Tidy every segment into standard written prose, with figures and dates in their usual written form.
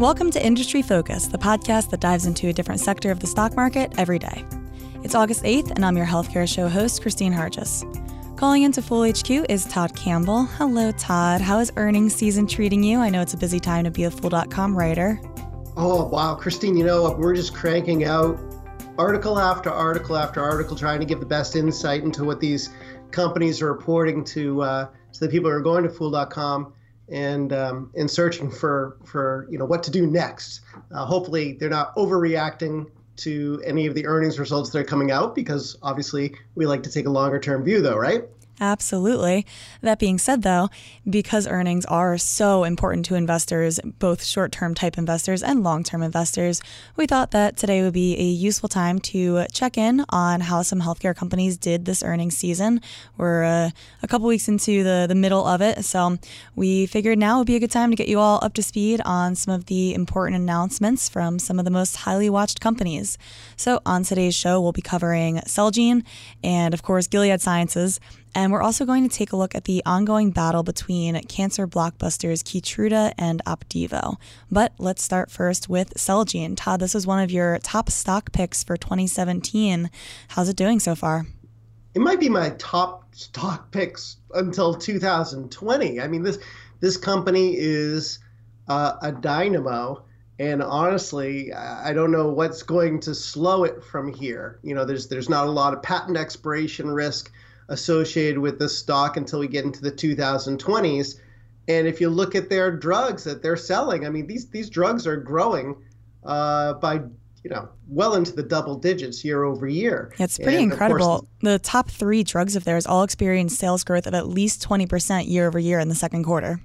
Welcome to Industry Focus, the podcast that dives into a different sector of the stock market every day. It's August 8th, and I'm your healthcare show host, Christine Harges. Calling into Fool HQ is Todd Campbell. Hello, Todd. How is earnings season treating you? I know it's a busy time to be a Fool.com writer. Oh, wow, Christine, you know, we're just cranking out article after article after article, trying to give the best insight into what these companies are reporting to so the people who are going to Fool.com and searching for what to do next. Hopefully they're not overreacting to any of the earnings results that are coming out, because obviously we like to take a longer term view though, right? Absolutely. That being said though, because earnings are so important to investors, both short-term type investors and long-term investors, we thought that today would be a useful time to check in on how some healthcare companies did this earnings season. We're a couple weeks into the middle of it, so we figured now would be a good time to get you all up to speed on some of the important announcements from some of the most highly watched companies. So on today's show, we'll be covering Celgene and of course Gilead Sciences. And we're also going to take a look at the ongoing battle between cancer blockbusters Keytruda and Opdivo. But let's start first with Celgene. Todd, this was one of your top stock picks for 2017. How's it doing so far? It might be my top stock picks until 2020. I mean, this company is a dynamo. And honestly, I don't know what's going to slow it from here. You know, there's not a lot of patent expiration risk associated with this stock until we get into the 2020s. And if you look at their drugs that they're selling, I mean, these drugs are growing by well into the double digits year over year. It's pretty incredible. The top three drugs of theirs all experienced sales growth of at least 20% year over year in the second quarter.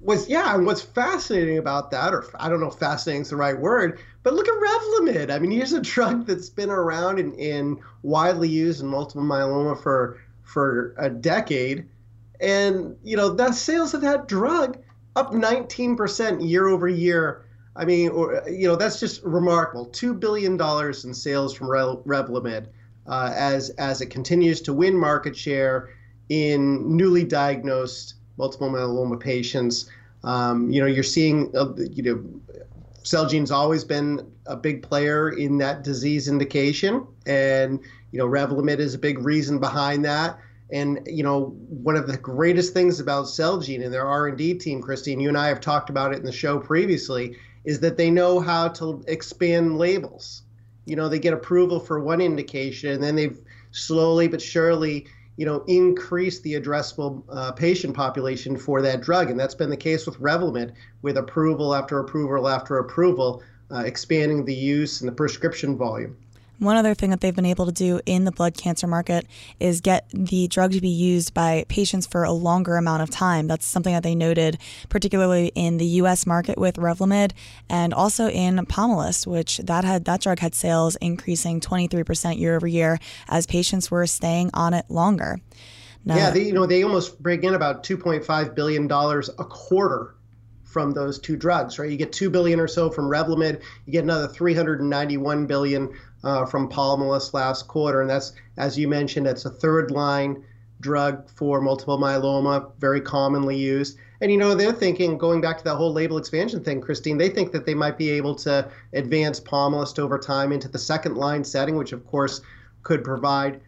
And what's fascinating about that, or I don't know if fascinating is the right word, but look at Revlimid. I mean, here's a drug that's been around and widely used in multiple myeloma for a decade. And, the sales of that drug up 19% year over year. I mean, that's just remarkable. $2 billion in sales from Revlimid as it continues to win market share in newly diagnosed multiple myeloma patients. You're seeing, Celgene's always been a big player in that disease indication. And, Revlimid is a big reason behind that. And, one of the greatest things about Celgene and their R&D team, Christine, you and I have talked about it in the show previously, is that they know how to expand labels. They get approval for one indication, and then they've slowly but surely increase the addressable patient population for that drug. And that's been the case with Revlimid, with approval after approval after approval, expanding the use and the prescription volume. One other thing that they've been able to do in the blood cancer market is get the drug to be used by patients for a longer amount of time. That's something that they noted, particularly in the U.S. market with Revlimid, and also in Pomalyst, which that drug had sales increasing 23% year over year as patients were staying on it longer. Now, they almost bring in about $2.5 billion a quarter from those two drugs, right? You get $2 billion or so from Revlimid, you get another $391 billion from Pomalyst last quarter. And that's, as you mentioned, it's a third line drug for multiple myeloma, very commonly used. And, they're thinking, going back to that whole label expansion thing, Christine, they think that they might be able to advance Pomalyst over time into the second line setting, which of course could provide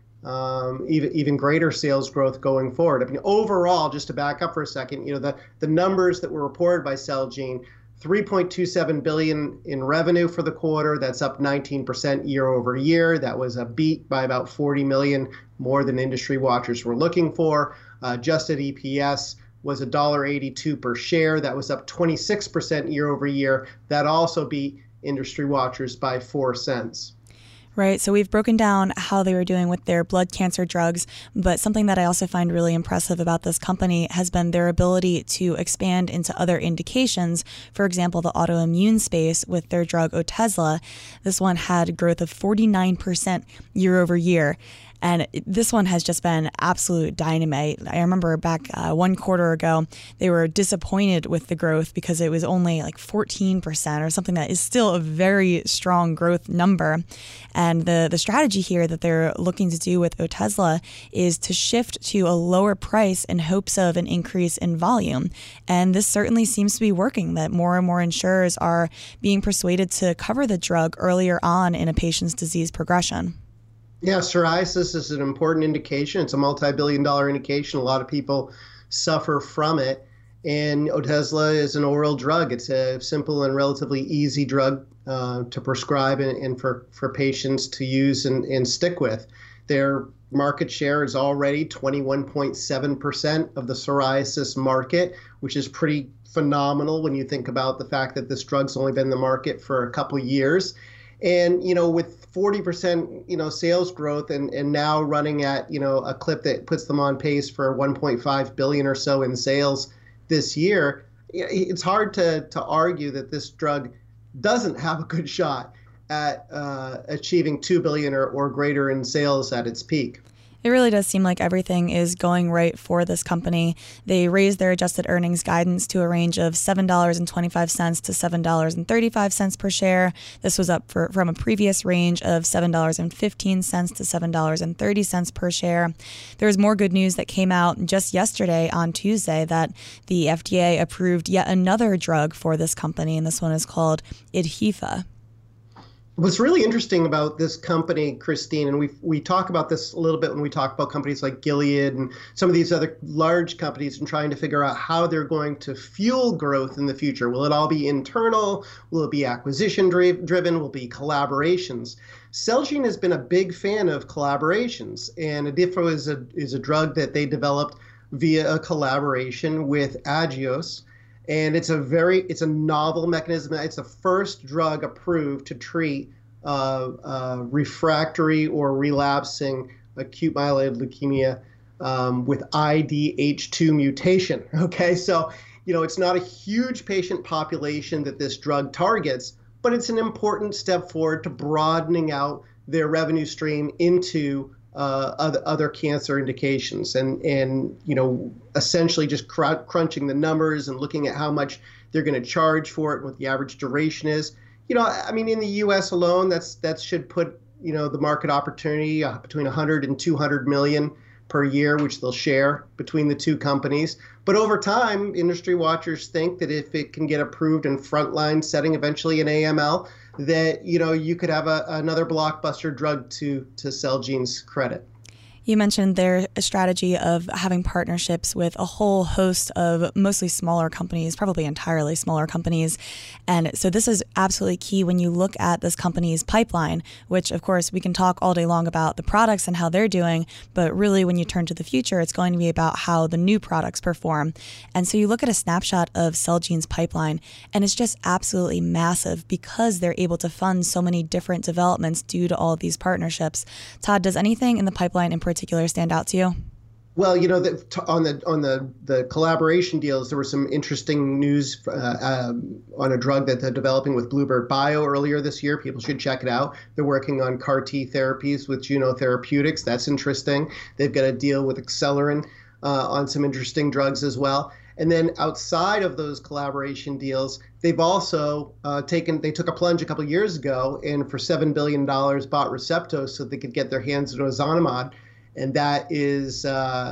even greater sales growth going forward. I mean, overall, just to back up for a second, the numbers that were reported by Celgene, $3.27 billion in revenue for the quarter. That's up 19% year over year. That was a beat by about $40 million more than industry watchers were looking for. Adjusted EPS was $1.82 per share. That was up 26% year over year. That also beat industry watchers by 4 cents. Right. So we've broken down how they were doing with their blood cancer drugs. But something that I also find really impressive about this company has been their ability to expand into other indications. For example, the autoimmune space with their drug Otezla. This one had growth of 49% year over year. And this one has just been absolute dynamite. I remember back one quarter ago, they were disappointed with the growth because it was only like 14% or something that is still a very strong growth number. And the strategy here that they're looking to do with Otezla is to shift to a lower price in hopes of an increase in volume. And this certainly seems to be working, that more and more insurers are being persuaded to cover the drug earlier on in a patient's disease progression. Yeah, psoriasis is an important indication. It's a multi-billion-dollar indication. A lot of people suffer from it. And Otezla is an oral drug. It's a simple and relatively easy drug to prescribe and for patients to use and stick with. Their market share is already 21.7% of the psoriasis market, which is pretty phenomenal when you think about the fact that this drug's only been in the market for a couple years. And, you know, with 40%, you know, sales growth and now running at, you know, a clip that puts them on pace for 1.5 billion or so in sales this year, it's hard to argue that this drug doesn't have a good shot at achieving 2 billion or greater in sales at its peak. It really does seem like everything is going right for this company. They raised their adjusted earnings guidance to a range of $7.25 to $7.35 per share. This was up from a previous range of $7.15 to $7.30 per share. There was more good news that came out just yesterday on Tuesday that the FDA approved yet another drug for this company, and this one is called Idhifa. What's really interesting about this company, Christine, and we talk about this a little bit when we talk about companies like Gilead and some of these other large companies and trying to figure out how they're going to fuel growth in the future. Will it all be internal? Will it be acquisition driven? Will it be collaborations? Celgene has been a big fan of collaborations, and Idhifa is a drug that they developed via a collaboration with Agios. And it's a novel mechanism. It's the first drug approved to treat refractory or relapsing acute myeloid leukemia with IDH2 mutation. Okay, so you know it's not a huge patient population that this drug targets, but it's an important step forward to broadening out their revenue stream into other cancer indications and you know essentially just crunching the numbers and looking at how much they're going to charge for it and what the average duration is. You know, I mean, in the U.S. alone, that should put, you know, the market opportunity between 100 and 200 million per year, which they'll share between the two companies. But over time, industry watchers think that if it can get approved in frontline setting, eventually in AML, that, you know, you could have another blockbuster drug to Celgene's credit. You mentioned their strategy of having partnerships with a whole host of mostly smaller companies, probably entirely smaller companies. And so this is absolutely key when you look at this company's pipeline, which, of course, we can talk all day long about the products and how they're doing. But really, when you turn to the future, it's going to be about how the new products perform. And so you look at a snapshot of Celgene's pipeline, and it's just absolutely massive because they're able to fund so many different developments due to all these partnerships. Todd, does anything in the pipeline in particular stand out to you? Well, you know, on the collaboration deals, there was some interesting news on a drug that they're developing with Bluebird Bio earlier this year. People should check it out. They're working on CAR T therapies with Juno Therapeutics. That's interesting. They've got a deal with Acceleron on some interesting drugs as well. And then outside of those collaboration deals, they've also took a plunge a couple of years ago and for $7 billion bought Receptos so they could get their hands on ozanimod. And that is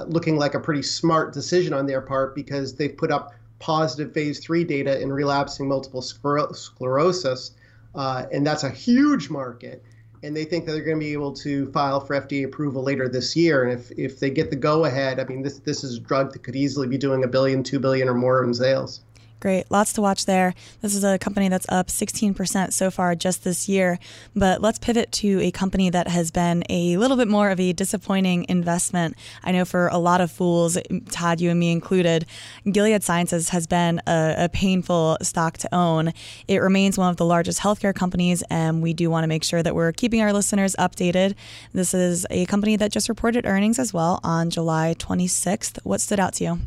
looking like a pretty smart decision on their part because they've put up positive phase 3 data in relapsing multiple sclerosis, and that's a huge market. And they think that they're going to be able to file for FDA approval later this year. And if they get the go-ahead, I mean, this is a drug that could easily be doing $1 billion, $2 billion or more in sales. Great. Lots to watch there. This is a company that's up 16% so far just this year. But let's pivot to a company that has been a little bit more of a disappointing investment. I know for a lot of fools, Todd, you and me included, Gilead Sciences has been a painful stock to own. It remains one of the largest healthcare companies, and we do want to make sure that we're keeping our listeners updated. This is a company that just reported earnings as well on July 26th. What stood out to you?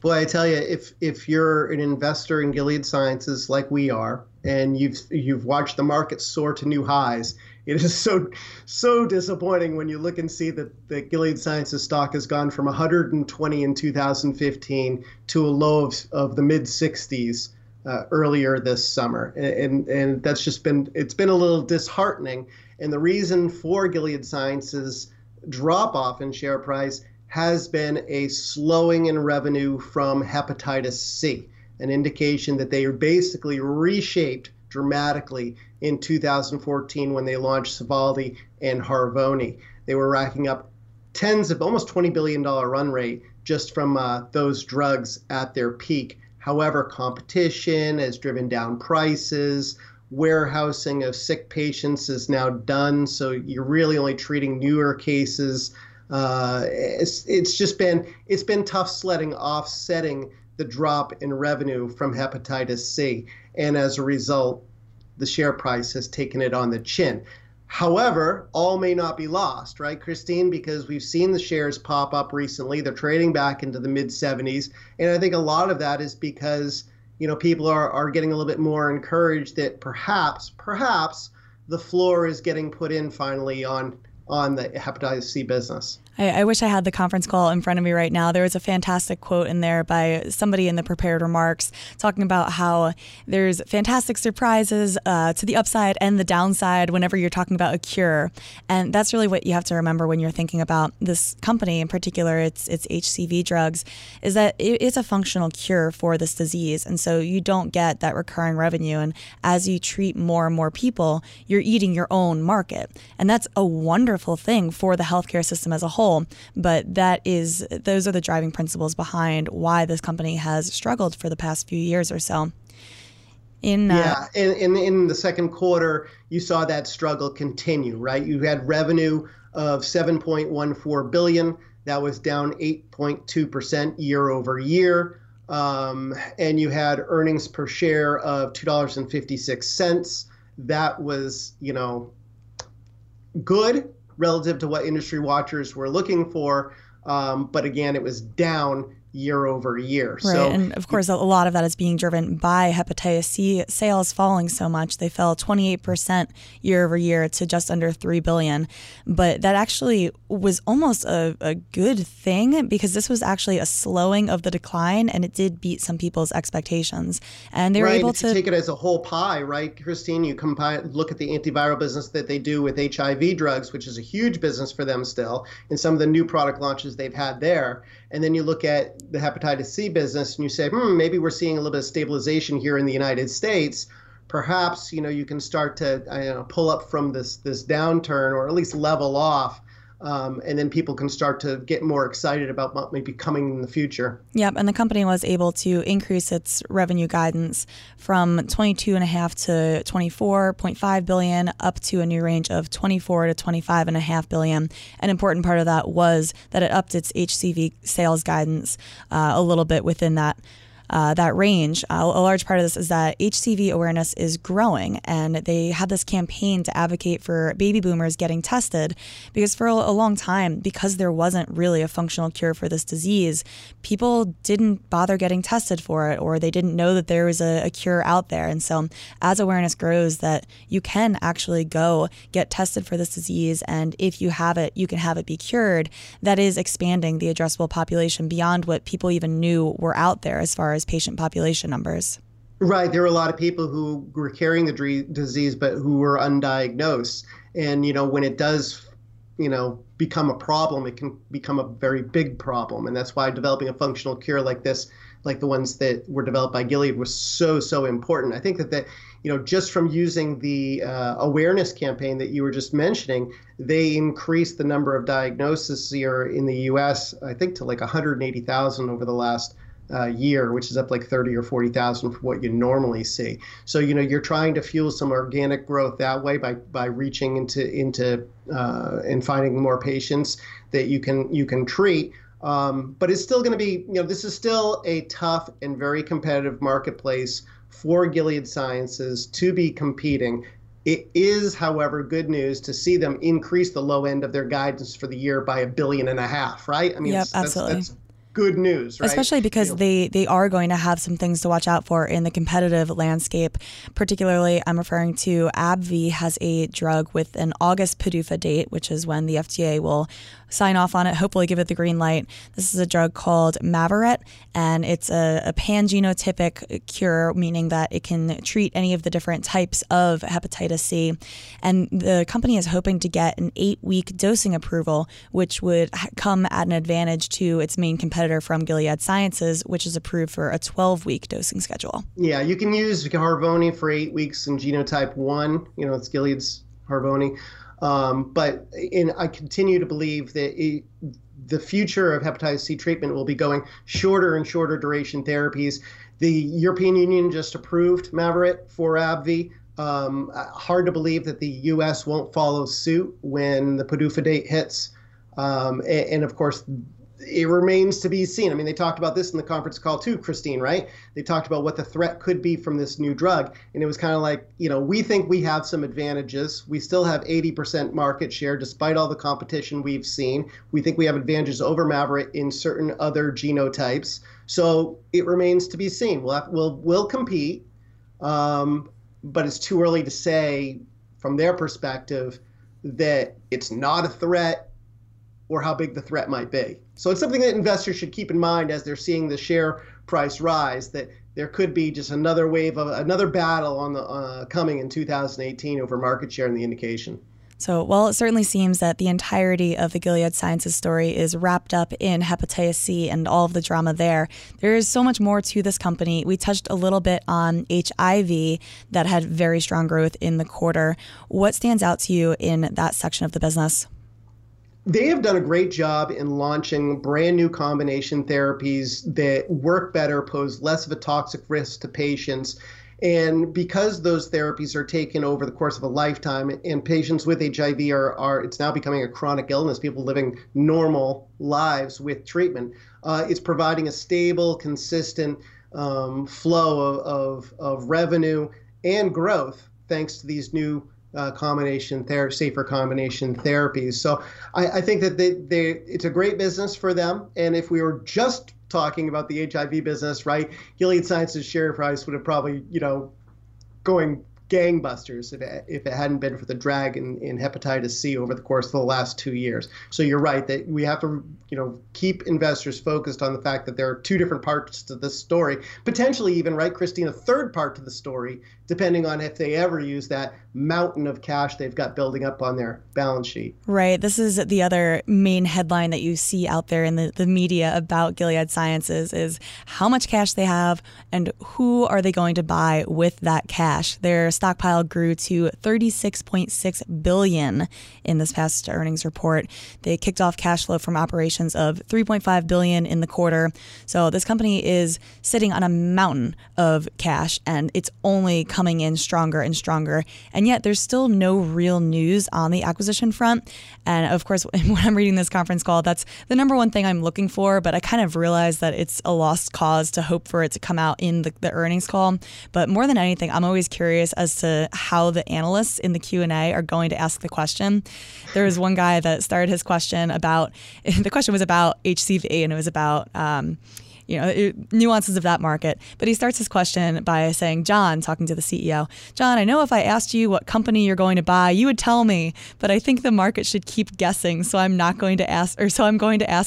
Boy, I tell you, if you're an investor in Gilead Sciences like we are, and you've watched the market soar to new highs, It is so disappointing when you look and see that the Gilead Sciences stock has gone from 120 in 2015 to a low of the mid-60s earlier this summer. And that's just been, it's been a little disheartening. And the reason for Gilead Sciences' drop-off in share price has been a slowing in revenue from hepatitis C, an indication that they are basically reshaped dramatically in 2014 when they launched Sovaldi and Harvoni. They were racking up tens of, almost $20 billion run rate just from those drugs at their peak. However, competition has driven down prices. Warehousing of sick patients is now done, so you're really only treating newer cases. It's been tough sledding, offsetting the drop in revenue from hepatitis C, and as a result, the share price has taken it on the chin. However, all may not be lost, right, Christine? Because we've seen the shares pop up recently. They're trading back into the mid-70s, and I think a lot of that is because, you know, people are getting a little bit more encouraged that perhaps the floor is getting put in finally on the hepatitis C business. I wish I had the conference call in front of me right now. There was a fantastic quote in there by somebody in the prepared remarks talking about how there's fantastic surprises to the upside and the downside whenever you're talking about a cure. And that's really what you have to remember when you're thinking about this company in particular, its HCV drugs, is that it's a functional cure for this disease. And so you don't get that recurring revenue. And as you treat more and more people, you're eating your own market. And that's a wonderful thing for the healthcare system as a whole. But those are the driving principles behind why this company has struggled for the past few years or so. In the second quarter, you saw that struggle continue, right? You had revenue of $7.14 billion. That was down 8.2% year over year. And you had earnings per share of $2.56. That was, you know, good relative to what industry watchers were looking for. But again, it was down year over year. Right. So, and of course, a lot of that is being driven by hepatitis C sales falling so much. They fell 28% year over year to just under $3 billion. But that actually was almost a good thing, because this was actually a slowing of the decline, and it did beat some people's expectations. And they were able to take it as a whole pie, right, Christine? You look at the antiviral business that they do with HIV drugs, which is a huge business for them still, and some of the new product launches they've had there. And then you look at the hepatitis C business and you say, maybe we're seeing a little bit of stabilization here in the United States. Perhaps, you know, you can start to pull up from this downturn, or at least level off. And then people can start to get more excited about what may be coming in the future. Yep. And the company was able to increase its revenue guidance from $22.5 to $24.5 billion up to a new range of $24 to $25.5 billion. An important part of that was that it upped its HCV sales guidance a little bit within that range. A large part of this is that HCV awareness is growing, and they had this campaign to advocate for baby boomers getting tested, because for a long time, because there wasn't really a functional cure for this disease, people didn't bother getting tested for it, or they didn't know that there was a cure out there. And so as awareness grows that you can actually go get tested for this disease, and if you have it, you can have it be cured, that is expanding the addressable population beyond what people even knew were out there as far as patient population numbers. Right. There were a lot of people who were carrying the disease, but who were undiagnosed. And, you know, when it does, you know, become a problem, it can become a very big problem. And that's why developing a functional cure like this, like the ones that were developed by Gilead, was so important. I think that, you know, just from using the awareness campaign that you were just mentioning, they increased the number of diagnoses here in the U.S., I think, to like 180,000 over the last year, which is up like 30 or 40,000 from what you normally see. So, you know, you're trying to fuel some organic growth that way by reaching into and finding more patients that you can treat. But it's still going to be, you know, this is still a tough and very competitive marketplace for Gilead Sciences to be competing. It is, however, good news to see them increase the low end of their guidance for the year by $1.5 billion, right? I mean, yep, absolutely. That's good news, right? Especially because they are going to have some things to watch out for in the competitive landscape. Particularly, I'm referring to AbbVie has a drug with an August PDUFA date, which is when the FDA will sign off on it, hopefully give it the green light. This is a drug called Mavyret, and it's a pan-genotypic cure, meaning that it can treat any of the different types of hepatitis C. And the company is hoping to get an 8-week dosing approval, which would come at an advantage to its main competitor from Gilead Sciences, which is approved for a 12-week dosing schedule. Yeah, you can use Harvoni for 8 weeks in genotype 1. You know, it's Gilead's Harvoni. But I continue to believe that the future of hepatitis C treatment will be going shorter and shorter duration therapies. The European Union just approved Mavyret for AbbVie. Hard to believe that the U.S. won't follow suit when the PDUFA date hits. And of course, it remains to be seen. I mean, they talked about this in the conference call too, Christine, right? They talked about what the threat could be from this new drug. And it was kind of like, you know, we think we have some advantages. We still have 80% market share despite all the competition we've seen. We think we have advantages over Mavyret in certain other genotypes. So it remains to be seen. We'll compete, but it's too early to say from their perspective that it's not a threat or how big the threat might be. So it's something that investors should keep in mind as they're seeing the share price rise, that there could be just another wave of another battle on the coming in 2018 over market share and the indication. So while it certainly seems that the entirety of the Gilead Sciences story is wrapped up in hepatitis C and all of the drama there, there is so much more to this company. We touched a little bit on HIV that had very strong growth in the quarter. What stands out to you in that section of the business? They have done a great job in launching brand new combination therapies that work better, pose less of a toxic risk to patients. And because those therapies are taken over the course of a lifetime, and patients with HIV are it's now becoming a chronic illness, people living normal lives with treatment, it's providing a stable, consistent flow of revenue and growth thanks to these new safer combination therapies. So I think that it's a great business for them. And if we were just talking about the HIV business, right, Gilead Sciences share price would have probably, you know, going gangbusters if it hadn't been for the drag in hepatitis C over the course of the last 2 years. So you're right that we have to, you know, keep investors focused on the fact that there are two different parts to this story, potentially even, right, Christine, a third part to the story, depending on if they ever use that mountain of cash they've got building up on their balance sheet. Right. This is the other main headline that you see out there in the media about Gilead Sciences is how much cash they have and who are they going to buy with that cash. Their stockpile grew to $36.6 billion in this past earnings report. They kicked off cash flow from operations of $3.5 billion in the quarter. So this company is sitting on a mountain of cash, and it's only coming in stronger and stronger. And yet there's still no real news on the acquisition front. And of course, when I'm reading this conference call, that's the number one thing I'm looking for. But I kind of realize that it's a lost cause to hope for it to come out in the earnings call. But more than anything, I'm always curious as to how the analysts in the Q&A are going to ask the question. There was one guy that started his question about, the question was about HCV, and it was about nuances of that market. But he starts his question by saying, John, talking to the CEO, John, I know if I asked you what company you're going to buy, you would tell me, but I think the market should keep guessing. So I'm going to ask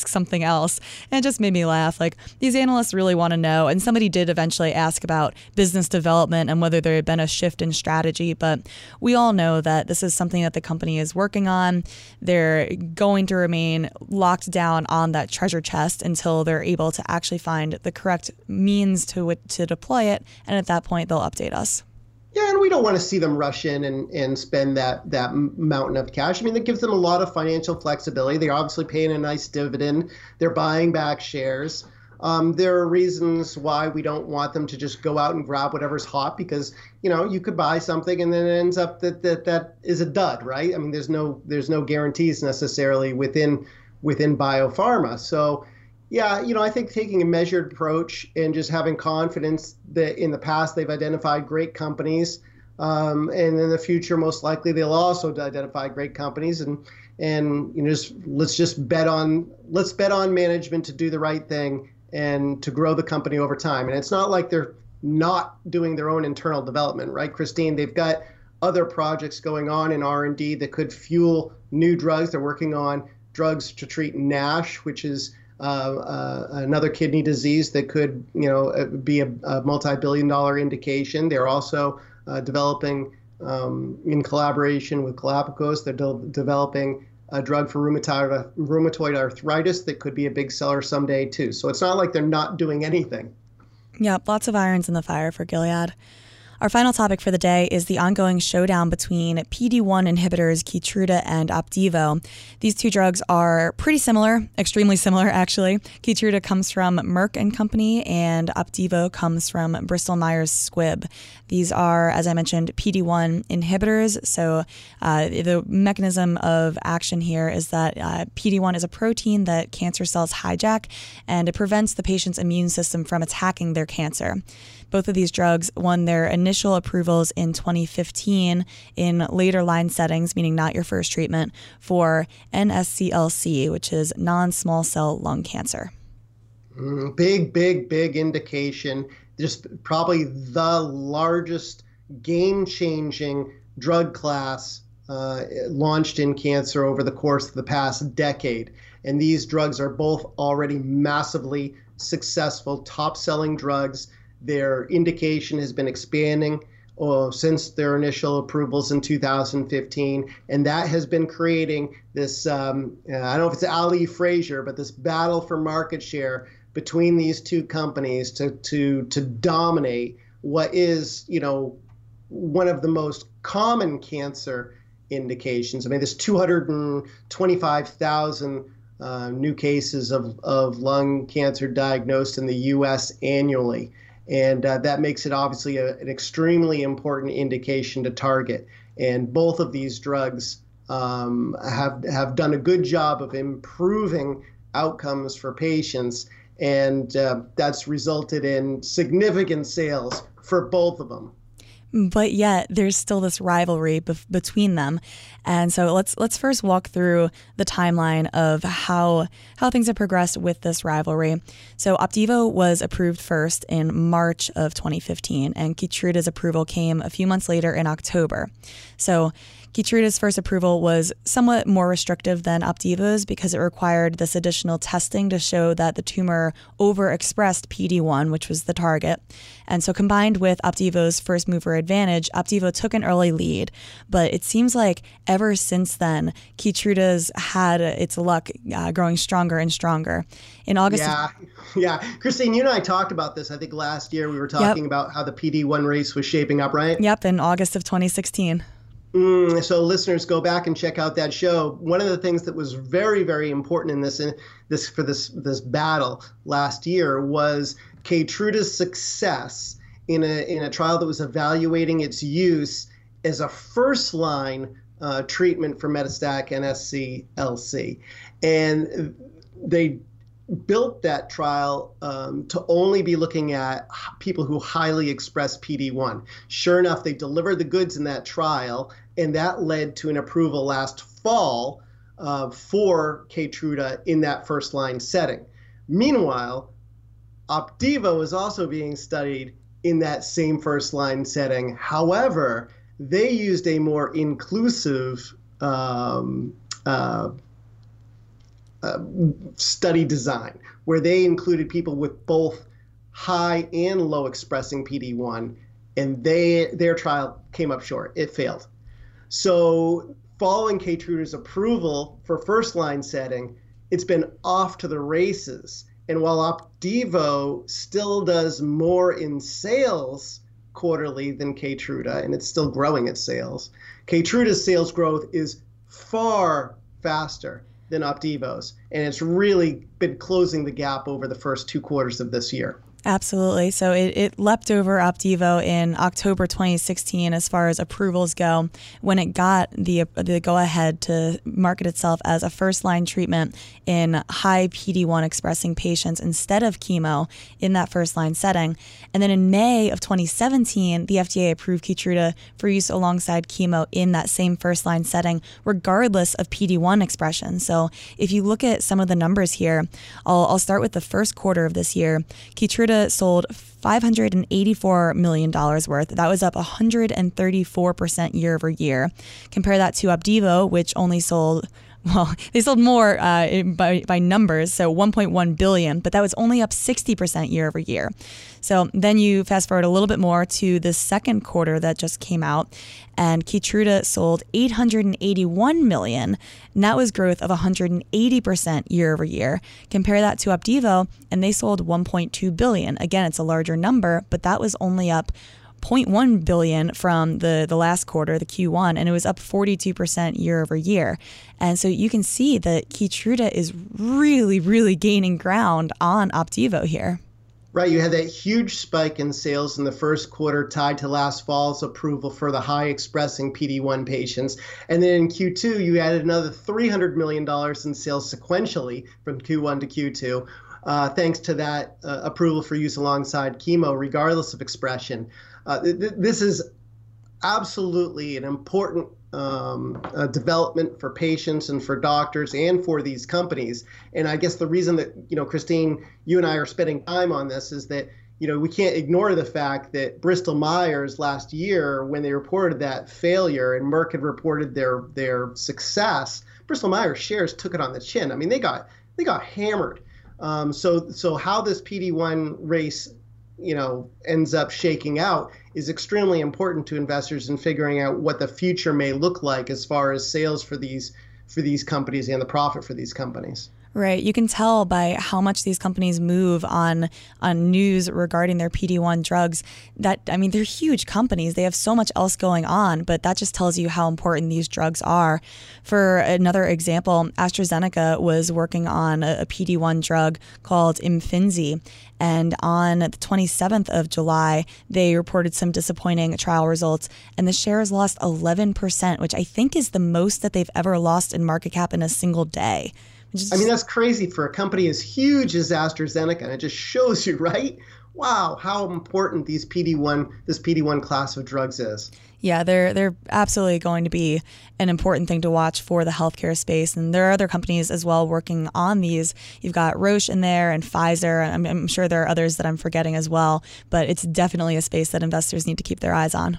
something else. And it just made me laugh. Like, these analysts really want to know. And somebody did eventually ask about business development and whether there had been a shift in strategy. But we all know that this is something that the company is working on. They're going to remain locked down on that treasure chest until they're able to actually find the correct means to deploy it, and at that point they'll update us. Yeah, and we don't want to see them rush in and spend that mountain of cash. I mean, that gives them a lot of financial flexibility. They're obviously paying a nice dividend. They're buying back shares. There are reasons why we don't want them to just go out and grab whatever's hot, because, you know, you could buy something and then it ends up that is a dud, right? I mean, there's no guarantees necessarily within biopharma. So yeah, you know, I think taking a measured approach and just having confidence that in the past they've identified great companies, and in the future most likely they'll also identify great companies, and and let's bet on management to do the right thing and to grow the company over time. And it's not like they're not doing their own internal development, right, Christine? They've got other projects going on in R&D that could fuel new drugs. They're working on drugs to treat NASH, which is another kidney disease that could, be a multi-billion-dollar indication. They're also developing, in collaboration with Galapagos, they're developing a drug for rheumatoid arthritis that could be a big seller someday too. So it's not like they're not doing anything. Yeah, lots of irons in the fire for Gilead. Our final topic for the day is the ongoing showdown between PD-1 inhibitors Keytruda and Opdivo. These two drugs are pretty similar, extremely similar actually. Keytruda comes from Merck and Company, and Opdivo comes from Bristol-Myers Squibb. These are, as I mentioned, PD-1 inhibitors. So the mechanism of action here is that PD-1 is a protein that cancer cells hijack, and it prevents the patient's immune system from attacking their cancer. Both of these drugs won their initial approvals in 2015 in later line settings, meaning not your first treatment, for NSCLC, which is non-small cell lung cancer. Big indication. Just probably the largest game-changing drug class launched in cancer over the course of the past decade. And these drugs are both already massively successful, top-selling drugs. Their indication has been expanding since their initial approvals in 2015, and that has been creating this, I don't know if it's Ali Frazier, but this battle for market share between these two companies to dominate what is, one of the most common cancer indications. I mean, there's 225,000 new cases of lung cancer diagnosed in the U.S. annually. And that makes it obviously an extremely important indication to target. And both of these drugs have done a good job of improving outcomes for patients. And that's resulted in significant sales for both of them. But yet there's still this rivalry between them. And so let's first walk through the timeline of how things have progressed with this rivalry. So Opdivo was approved first in March of 2015, and Keytruda's approval came a few months later in October. So Keytruda's first approval was somewhat more restrictive than Opdivo's because it required this additional testing to show that the tumor overexpressed PD-1, which was the target. And so combined with Opdivo's first mover advantage, Opdivo took an early lead. But it seems like ever since then, Keytruda's had its luck growing stronger and stronger. In August... Yeah. Christine, you and I talked about this, I think last year we were talking about how the PD-1 race was shaping up, right? Yep, in August of 2016. So listeners, go back and check out that show. One of the things that was very, very important in this battle last year was Keytruda's success in a trial that was evaluating its use as a first-line treatment for metastatic NSCLC, and they built that trial to only be looking at people who highly express PD-1. Sure enough, they delivered the goods in that trial, and that led to an approval last fall for Keytruda in that first-line setting. Meanwhile, Opdivo is also being studied in that same first-line setting. However, they used a more inclusive study design, where they included people with both high and low expressing PD-1, and their trial came up short. It failed. So following Keytruda's approval for first-line setting, it's been off to the races. And while Opdivo still does more in sales quarterly than Keytruda, and it's still growing its sales, Keytruda's sales growth is far faster than Opdivo's, and it's really been closing the gap over the first two quarters of this year. Absolutely. So it leapt over Opdivo in October 2016 as far as approvals go, when it got the go-ahead to market itself as a first-line treatment in high PD-1 expressing patients instead of chemo in that first-line setting. And then in May of 2017, the FDA approved Keytruda for use alongside chemo in that same first-line setting, regardless of PD-1 expression. So if you look at some of the numbers here, I'll start with the first quarter of this year. Keytruda sold $584 million worth. That was up 134% year over year. Compare that to Opdivo, which only sold, well, they sold more by numbers, so 1.1 billion, but that was only up 60% year over year. So then you fast forward a little bit more to the second quarter that just came out, and Keytruda sold 881 million, and that was growth of 180% year over year. Compare that to Opdivo, and they sold 1.2 billion. Again, it's a larger number, but that was only up 0.1 billion from the last quarter, the Q1, and it was up 42% year over year. And so you can see that Keytruda is really, really gaining ground on Opdivo here. Right. You had that huge spike in sales in the first quarter tied to last fall's approval for the high expressing PD-1 patients. And then in Q2, you added another $300 million in sales sequentially from Q1 to Q2, thanks to that approval for use alongside chemo, regardless of expression. This is absolutely an important development for patients and for doctors and for these companies. And I guess the reason that, Christine, you and I are spending time on this is that, we can't ignore the fact that Bristol-Myers last year, when they reported that failure and Merck had reported their success, Bristol-Myers shares took it on the chin. I mean, they got hammered. So how this PD-1 race ends up shaking out is extremely important to investors in figuring out what the future may look like as far as sales for these companies and the profit for these companies. Right. You can tell by how much these companies move on news regarding their PD-1 drugs. They're huge companies. They have so much else going on, but that just tells you how important these drugs are. For another example, AstraZeneca was working on a PD-1 drug called Imfinzi. And on the 27th of July, they reported some disappointing trial results, and the shares lost 11%, which I think is the most that they've ever lost in market cap in a single day. That's crazy for a company as huge as AstraZeneca, and it just shows you, right? Wow, how important this PD-1 class of drugs is. Yeah, they're absolutely going to be an important thing to watch for the healthcare space. And there are other companies as well working on these. You've got Roche in there and Pfizer. I'm sure there are others that I'm forgetting as well, but it's definitely a space that investors need to keep their eyes on.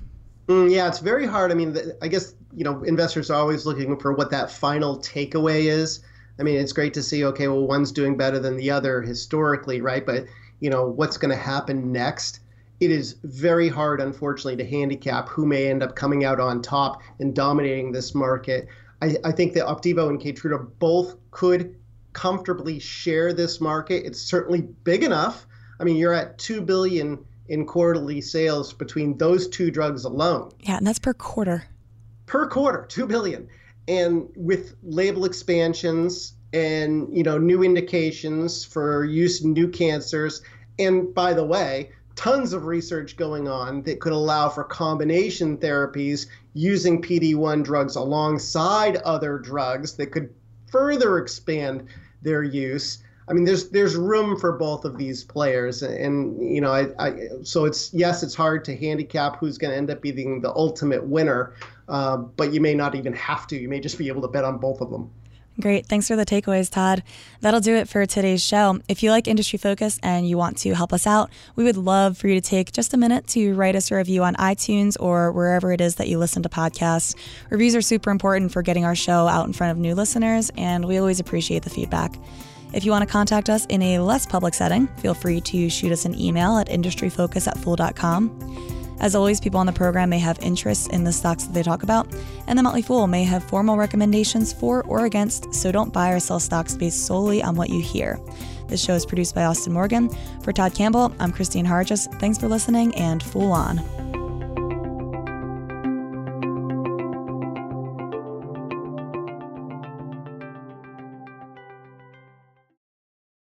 Yeah, it's very hard. Investors are always looking for what that final takeaway is. It's great to see, okay, well, one's doing better than the other historically, right? But, what's going to happen next? It is very hard, unfortunately, to handicap who may end up coming out on top and dominating this market. I think that Opdivo and Keytruda both could comfortably share this market. It's certainly big enough. You're at $2 billion in quarterly sales between those two drugs alone. Yeah, and that's per quarter. Per quarter, $2 billion. And with label expansions and, new indications for use in new cancers. And by the way, tons of research going on that could allow for combination therapies using PD-1 drugs alongside other drugs that could further expand their use. There's room for both of these players. And so it's hard to handicap who's going to end up being the ultimate winner, but you may not even have to. You may just be able to bet on both of them. Great. Thanks for the takeaways, Todd. That'll do it for today's show. If you like Industry Focus and you want to help us out, we would love for you to take just a minute to write us a review on iTunes or wherever it is that you listen to podcasts. Reviews are super important for getting our show out in front of new listeners, and we always appreciate the feedback. If you want to contact us in a less public setting, feel free to shoot us an email at industryfocus@fool.com. As always, people on the program may have interests in the stocks that they talk about, and The Motley Fool may have formal recommendations for or against, so don't buy or sell stocks based solely on what you hear. This show is produced by Austin Morgan. For Todd Campbell, I'm Christine Harges. Thanks for listening, and Fool on!